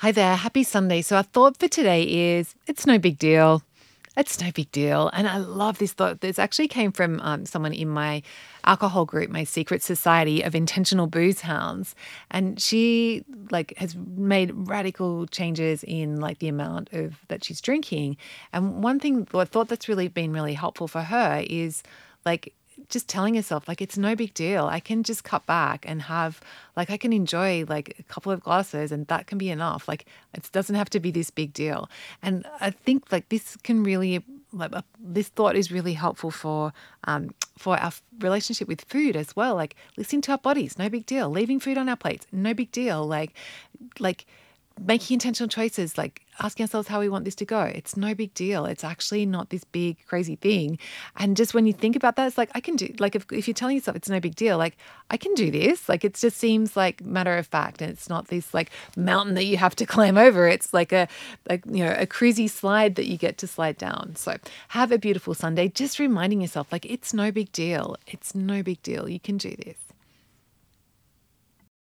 Hi there, happy Sunday. So our thought for today is, it's no big deal. It's no big deal. And I love this thought. This actually came from someone in my alcohol group, my secret society of intentional booze hounds. And she has made radical changes in the amount of that she's drinking. And one thing, a thought that's really been really helpful for her is just telling yourself, it's no big deal. I can just cut back and have, I can enjoy, a couple of glasses and that can be enough. It doesn't have to be this big deal. And I think, this can really, this thought is really helpful for our relationship with food as well. Listening to our bodies, no big deal. Leaving food on our plates, no big deal. Making intentional choices, asking ourselves how we want this to go. It's no big deal. It's actually not this big, crazy thing. And just when you think about that, it's I can do, if you're telling yourself it's no big deal, I can do this. It just seems matter of fact. And it's not this mountain that you have to climb over. It's a cruisy slide that you get to slide down. So have a beautiful Sunday. Just reminding yourself, it's no big deal. It's no big deal. You can do this.